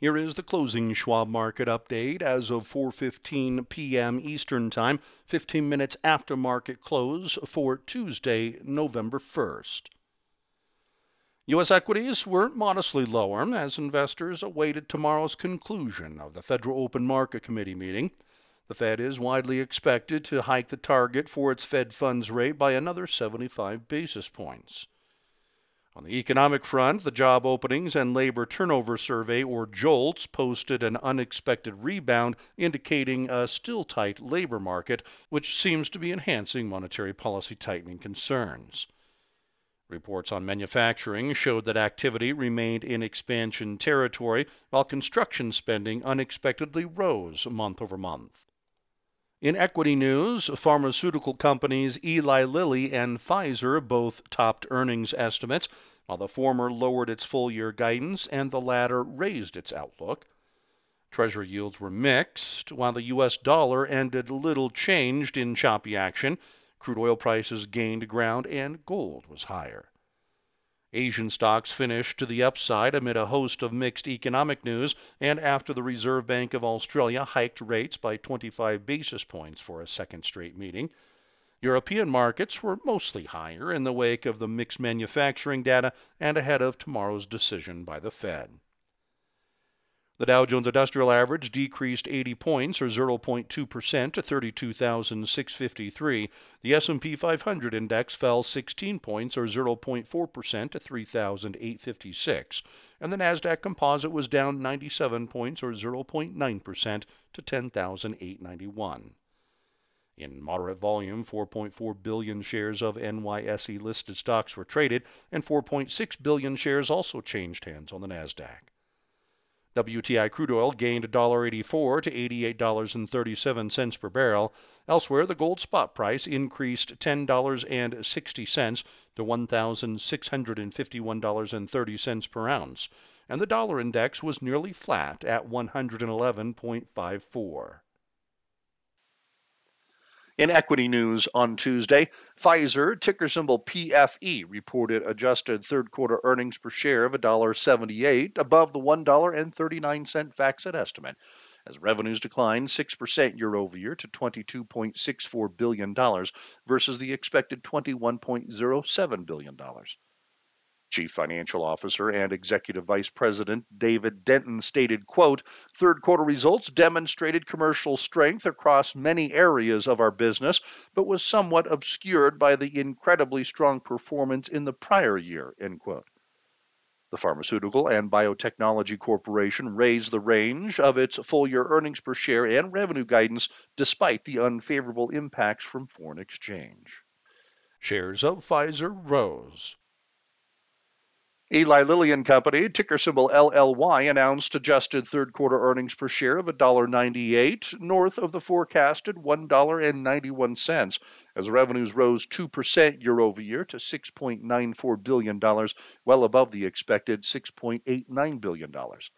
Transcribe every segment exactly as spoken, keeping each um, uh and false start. Here is the closing Schwab market update as of four fifteen p m Eastern Time, fifteen minutes after market close for Tuesday, November first. U S equities were modestly lower as investors awaited tomorrow's conclusion of the Federal Open Market Committee meeting. The Fed is widely expected to hike the target for its Fed funds rate by another seventy-five basis points. On the economic front, the Job Openings and Labor Turnover Survey, or JOLTS, posted an unexpected rebound, indicating a still tight labor market, which seems to be enhancing monetary policy tightening concerns. Reports on manufacturing showed that activity remained in expansion territory, while construction spending unexpectedly rose month over month. In equity news, pharmaceutical companies Eli Lilly and Pfizer both topped earnings estimates, while the former lowered its full-year guidance and the latter raised its outlook. Treasury yields were mixed, while the U S dollar ended little changed in choppy action. Crude oil prices gained ground and gold was higher. Asian stocks finished to the upside amid a host of mixed economic news and after the Reserve Bank of Australia hiked rates by twenty-five basis points for a second straight meeting. European markets were mostly higher in the wake of the mixed manufacturing data and ahead of tomorrow's decision by the Fed. The Dow Jones Industrial Average decreased eighty points, or zero point two percent, to thirty-two thousand six hundred fifty-three. The S and P five hundred Index fell sixteen points, or zero point four percent, to three thousand eight hundred fifty-six. And the Nasdaq Composite was down ninety-seven points, or zero point nine percent, to ten thousand eight hundred ninety-one. In moderate volume, four point four billion shares of N Y S E-listed stocks were traded, and four point six billion shares also changed hands on the Nasdaq. W T I crude oil gained one dollar eighty-four to eighty-eight dollars and thirty-seven cents per barrel. Elsewhere, the gold spot price increased ten dollars and sixty cents to one thousand six hundred fifty-one dollars and thirty cents per ounce, and the dollar index was nearly flat at one eleven point five four. In equity news on Tuesday, Pfizer, ticker symbol P F E, reported adjusted third-quarter earnings per share of one dollar seventy-eight, above the one dollar thirty-nine FactSet estimate, as revenues declined six percent year-over-year to twenty-two point six four billion dollars versus the expected twenty-one point zero seven billion dollars. Chief Financial Officer and Executive Vice President David Denton stated, quote, "Third quarter results demonstrated commercial strength across many areas of our business, but was somewhat obscured by the incredibly strong performance in the prior year," end quote. The Pharmaceutical and Biotechnology Corporation raised the range of its full-year earnings per share and revenue guidance despite the unfavorable impacts from foreign exchange. Shares of Pfizer rose. Eli Lilly and Company, ticker symbol L L Y, announced adjusted third-quarter earnings per share of one dollar ninety-eight, north of the forecasted one dollar ninety-one, as revenues rose two percent year-over-year to six point nine four billion dollars, well above the expected six point eight nine billion dollars.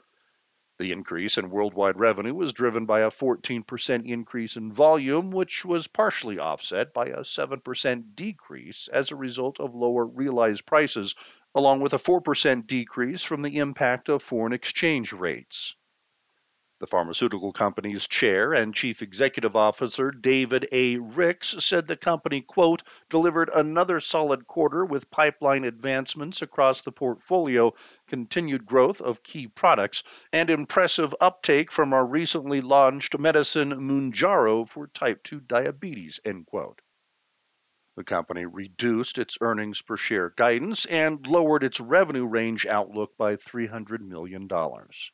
The increase in worldwide revenue was driven by a fourteen percent increase in volume, which was partially offset by a seven percent decrease as a result of lower realized prices, along with a four percent decrease from the impact of foreign exchange rates. The pharmaceutical company's chair and chief executive officer, David A. Ricks, said the company, quote, "delivered another solid quarter with pipeline advancements across the portfolio, continued growth of key products, and impressive uptake from our recently launched medicine Mounjaro for type two diabetes, end quote. The company reduced its earnings per share guidance and lowered its revenue range outlook by three hundred million dollars.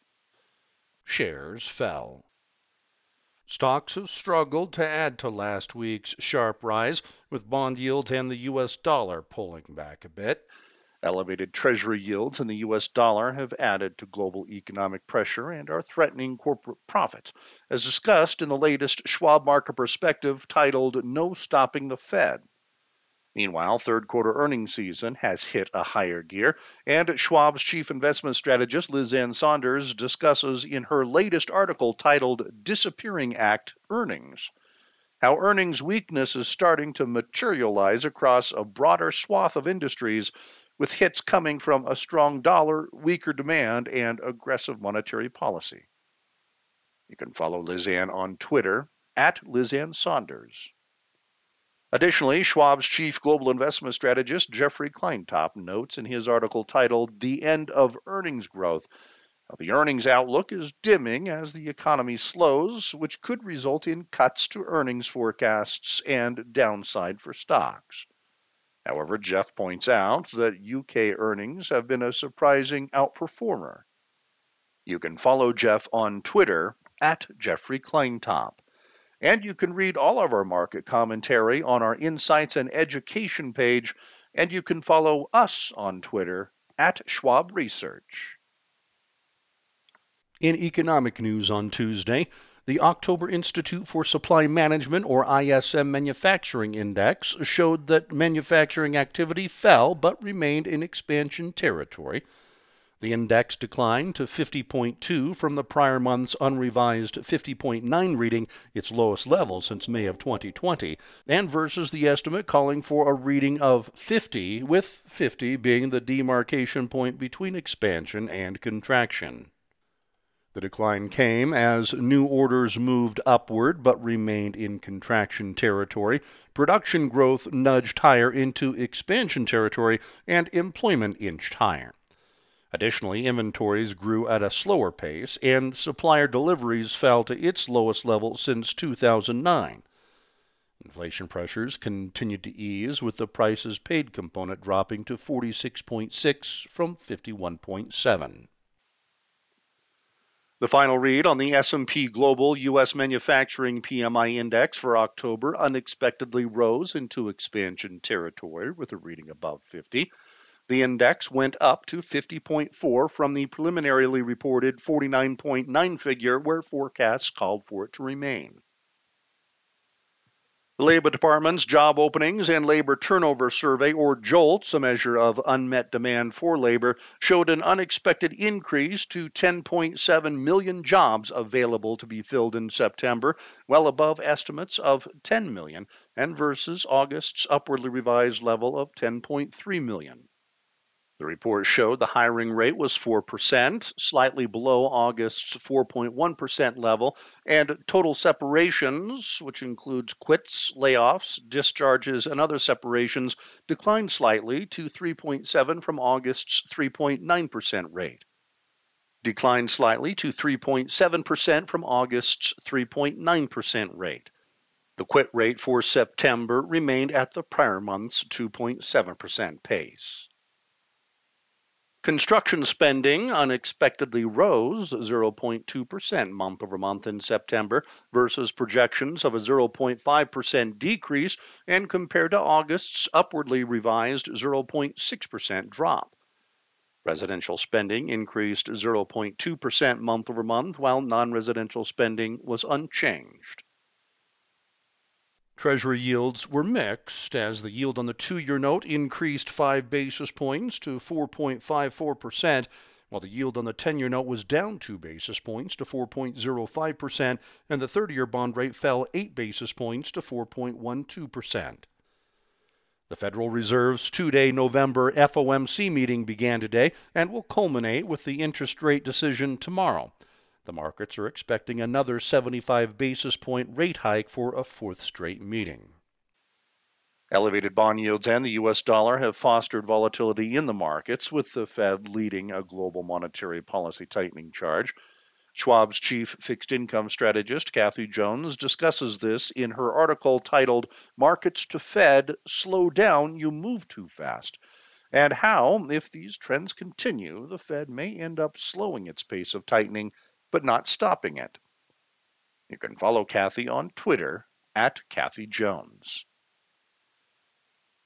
Shares fell. Stocks have struggled to add to last week's sharp rise, with bond yields and the U S dollar pulling back a bit. Elevated Treasury yields and the U S dollar have added to global economic pressure and are threatening corporate profits, as discussed in the latest Schwab Market Perspective titled "No Stopping the Fed." Meanwhile, third-quarter earnings season has hit a higher gear, and Schwab's chief investment strategist Liz Ann Sonders discusses in her latest article titled "Disappearing Act Earnings," how earnings weakness is starting to materialize across a broader swath of industries, with hits coming from a strong dollar, weaker demand, and aggressive monetary policy. You can follow Liz Ann on Twitter, at Liz Ann Sonders. Additionally, Schwab's chief global investment strategist, Jeffrey Kleintop, notes in his article titled The End of Earnings Growth, now, the earnings outlook is dimming as the economy slows, which could result in cuts to earnings forecasts and downside for stocks. However, Jeff points out that U K earnings have been a surprising outperformer. You can follow Jeff on Twitter, at Jeffrey Kleintop. And you can read all of our market commentary on our Insights and Education page, and you can follow us on Twitter, at Schwab Research. In economic news on Tuesday, the October Institute for Supply Management, or I S M Manufacturing Index, showed that manufacturing activity fell but remained in expansion territory. The index declined to fifty point two from the prior month's unrevised fifty point nine reading, its lowest level since May of twenty twenty, and versus the estimate calling for a reading of fifty, with fifty being the demarcation point between expansion and contraction. The decline came as new orders moved upward but remained in contraction territory, production growth nudged higher into expansion territory, and employment inched higher. Additionally, inventories grew at a slower pace, and supplier deliveries fell to its lowest level since two thousand nine. Inflation pressures continued to ease, with the prices paid component dropping to forty-six point six from fifty-one point seven. The final read on the S and P Global U S Manufacturing P M I Index for October unexpectedly rose into expansion territory with a reading above fifty. The index went up to fifty point four from the preliminarily reported forty-nine point nine figure, where forecasts called for it to remain. The Labor Department's Job Openings and Labor Turnover Survey, or JOLTS, a measure of unmet demand for labor, showed an unexpected increase to ten point seven million jobs available to be filled in September, well above estimates of ten million, and versus August's upwardly revised level of ten point three million. The report showed the hiring rate was four percent, slightly below August's four point one percent level, and total separations, which includes quits, layoffs, discharges, and other separations, declined slightly to three point seven from August's three point nine percent rate. Declined slightly to three point seven percent from August's three point nine percent rate. The quit rate for September remained at the prior month's two point seven percent pace. Construction spending unexpectedly rose zero point two percent month-over-month in September versus projections of a zero point five percent decrease and compared to August's upwardly revised zero point six percent drop. Residential spending increased zero point two percent month-over-month, while non-residential spending was unchanged. Treasury yields were mixed as the yield on the two-year note increased five basis points to four point five four percent, while the yield on the ten-year note was down two basis points to four point zero five percent, and the thirty-year bond rate fell eight basis points to four point one two percent. The Federal Reserve's two-day November F O M C meeting began today and will culminate with the interest rate decision tomorrow. The markets are expecting another seventy-five basis point rate hike for a fourth straight meeting. Elevated bond yields and the U S dollar have fostered volatility in the markets, with the Fed leading a global monetary policy tightening charge. Schwab's chief fixed income strategist, Kathy Jones, discusses this in her article titled Markets to Fed, Slow Down, You Move Too Fast, and how, if these trends continue, the Fed may end up slowing its pace of tightening but not stopping it. You can follow Kathy on Twitter, at Kathy Jones.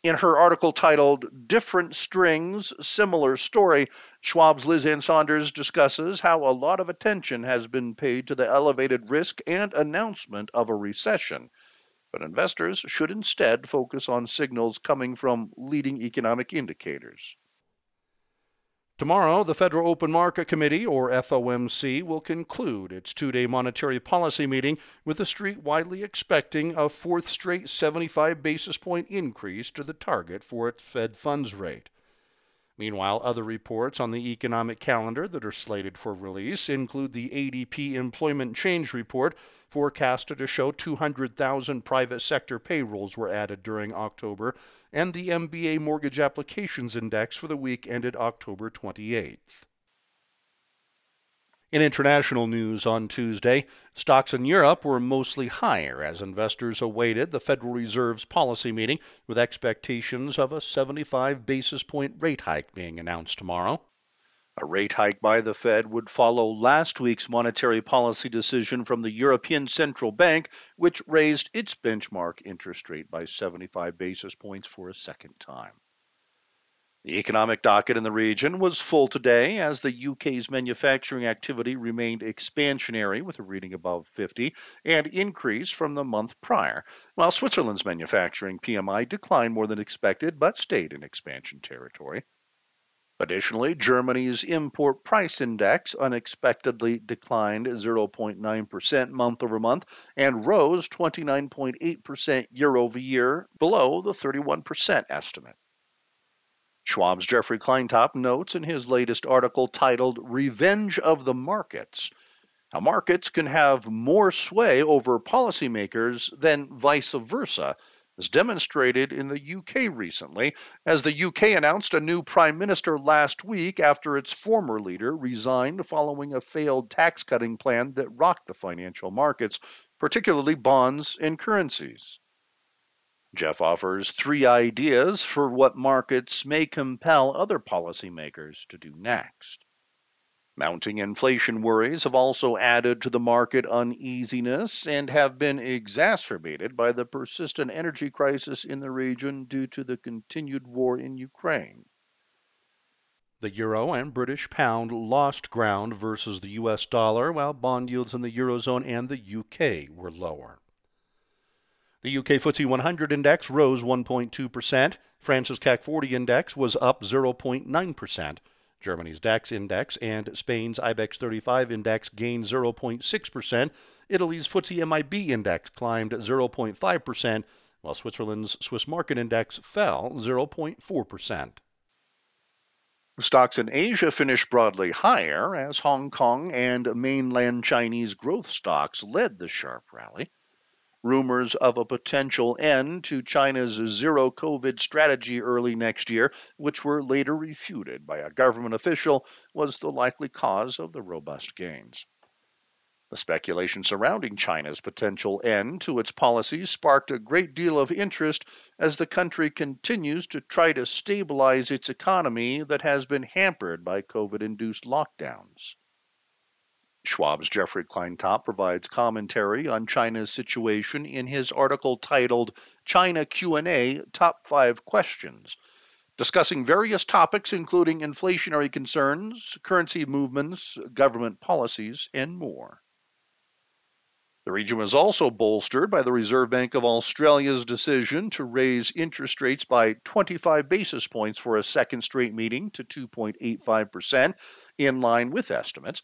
In her article titled Different Strings, Similar Story, Schwab's Liz Ann Sonders discusses how a lot of attention has been paid to the elevated risk and announcement of a recession, but investors should instead focus on signals coming from leading economic indicators. Tomorrow, the Federal Open Market Committee, or F O M C, will conclude its two-day monetary policy meeting with the street widely expecting a fourth straight seventy-five basis point increase to the target for its Fed funds rate. Meanwhile, other reports on the economic calendar that are slated for release include the A D P Employment Change Report, forecasted to show two hundred thousand private sector payrolls were added during October, and the M B A Mortgage Applications Index for the week ended October twenty-eighth. In international news on Tuesday, stocks in Europe were mostly higher as investors awaited the Federal Reserve's policy meeting, with expectations of a seventy-five basis point rate hike being announced tomorrow. A rate hike by the Fed would follow last week's monetary policy decision from the European Central Bank, which raised its benchmark interest rate by seventy-five basis points for a second time. The economic docket in the region was full today as the U K's manufacturing activity remained expansionary with a reading above fifty and increase from the month prior, while Switzerland's manufacturing P M I declined more than expected but stayed in expansion territory. Additionally, Germany's import price index unexpectedly declined zero point nine percent month over month and rose twenty-nine point eight percent year over year, below the thirty-one percent estimate. Schwab's Jeffrey Kleintop notes in his latest article titled Revenge of the Markets, how markets can have more sway over policymakers than vice versa, as demonstrated in the U K recently, as the U K announced a new prime minister last week after its former leader resigned following a failed tax-cutting plan that rocked the financial markets, particularly bonds and currencies. Jeff offers three ideas for what markets may compel other policymakers to do next. Mounting inflation worries have also added to the market uneasiness and have been exacerbated by the persistent energy crisis in the region due to the continued war in Ukraine. The euro and British pound lost ground versus the U S dollar, while bond yields in the eurozone and the U K were lower. The U K F T S E one hundred index rose one point two percent, France's C A C forty index was up zero point nine percent, Germany's DAX index and Spain's I BEX thirty-five index gained zero point six percent, Italy's F T S E M I B index climbed zero point five percent, while Switzerland's Swiss market index fell zero point four percent. Stocks in Asia finished broadly higher as Hong Kong and mainland Chinese growth stocks led the sharp rally. Rumors of a potential end to China's zero-COVID strategy early next year, which were later refuted by a government official, was the likely cause of the robust gains. The speculation surrounding China's potential end to its policies sparked a great deal of interest as the country continues to try to stabilize its economy that has been hampered by COVID-induced lockdowns. Schwab's Jeffrey Kleintop provides commentary on China's situation in his article titled China Q and A Top five Questions, discussing various topics including inflationary concerns, currency movements, government policies, and more. The region was also bolstered by the Reserve Bank of Australia's decision to raise interest rates by twenty-five basis points for a second straight meeting to two point eight five percent, in line with estimates.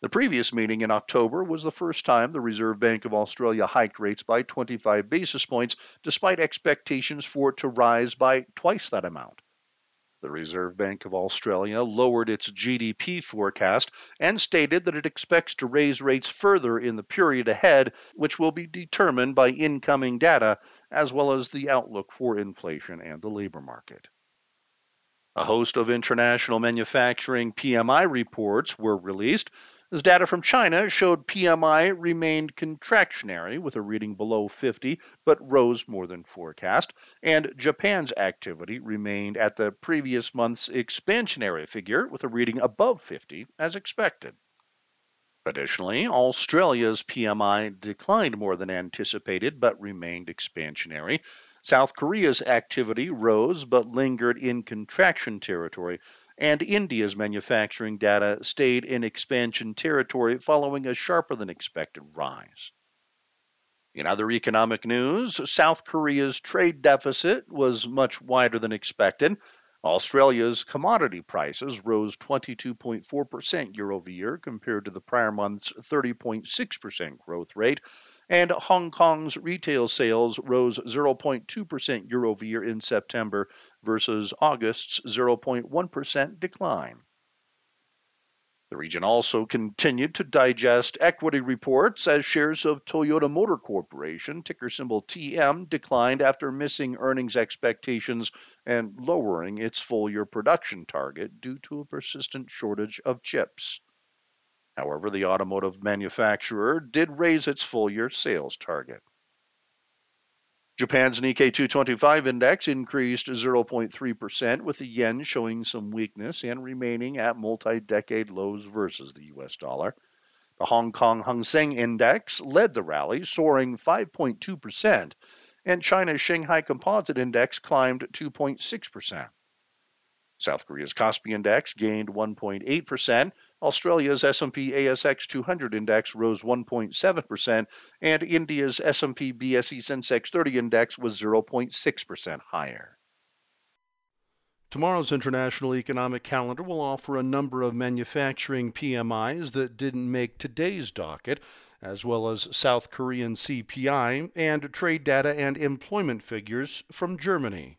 The previous meeting in October was the first time the Reserve Bank of Australia hiked rates by twenty-five basis points, despite expectations for it to rise by twice that amount. The Reserve Bank of Australia lowered its G D P forecast and stated that it expects to raise rates further in the period ahead, which will be determined by incoming data, as well as the outlook for inflation and the labor market. A host of international manufacturing P M I reports were released, as data from China showed P M I remained contractionary with a reading below fifty, but rose more than forecast, and Japan's activity remained at the previous month's expansionary figure with a reading above fifty, as expected. Additionally, Australia's P M I declined more than anticipated, but remained expansionary. South Korea's activity rose, but lingered in contraction territory, and India's manufacturing data stayed in expansion territory following a sharper-than-expected rise. In other economic news, South Korea's trade deficit was much wider than expected. Australia's commodity prices rose twenty-two point four percent year-over-year compared to the prior month's thirty point six percent growth rate, and Hong Kong's retail sales rose zero point two percent year-over-year in September versus August's zero point one percent decline. The region also continued to digest equity reports as shares of Toyota Motor Corporation, ticker symbol T M, declined after missing earnings expectations and lowering its full-year production target due to a persistent shortage of chips. However, the automotive manufacturer did raise its full-year sales target. Japan's Nikkei two twenty-five index increased zero point three percent, with the yen showing some weakness and remaining at multi-decade lows versus the U S dollar. The Hong Kong Hang Seng Index led the rally, soaring five point two percent, and China's Shanghai Composite Index climbed two point six percent. South Korea's KOSPI Index gained one point eight percent, Australia's S and P A S X two hundred Index rose one point seven percent, and India's S and P B S E Sensex thirty Index was zero point six percent higher. Tomorrow's International Economic Calendar will offer a number of manufacturing P M Is that didn't make today's docket, as well as South Korean C P I and trade data and employment figures from Germany.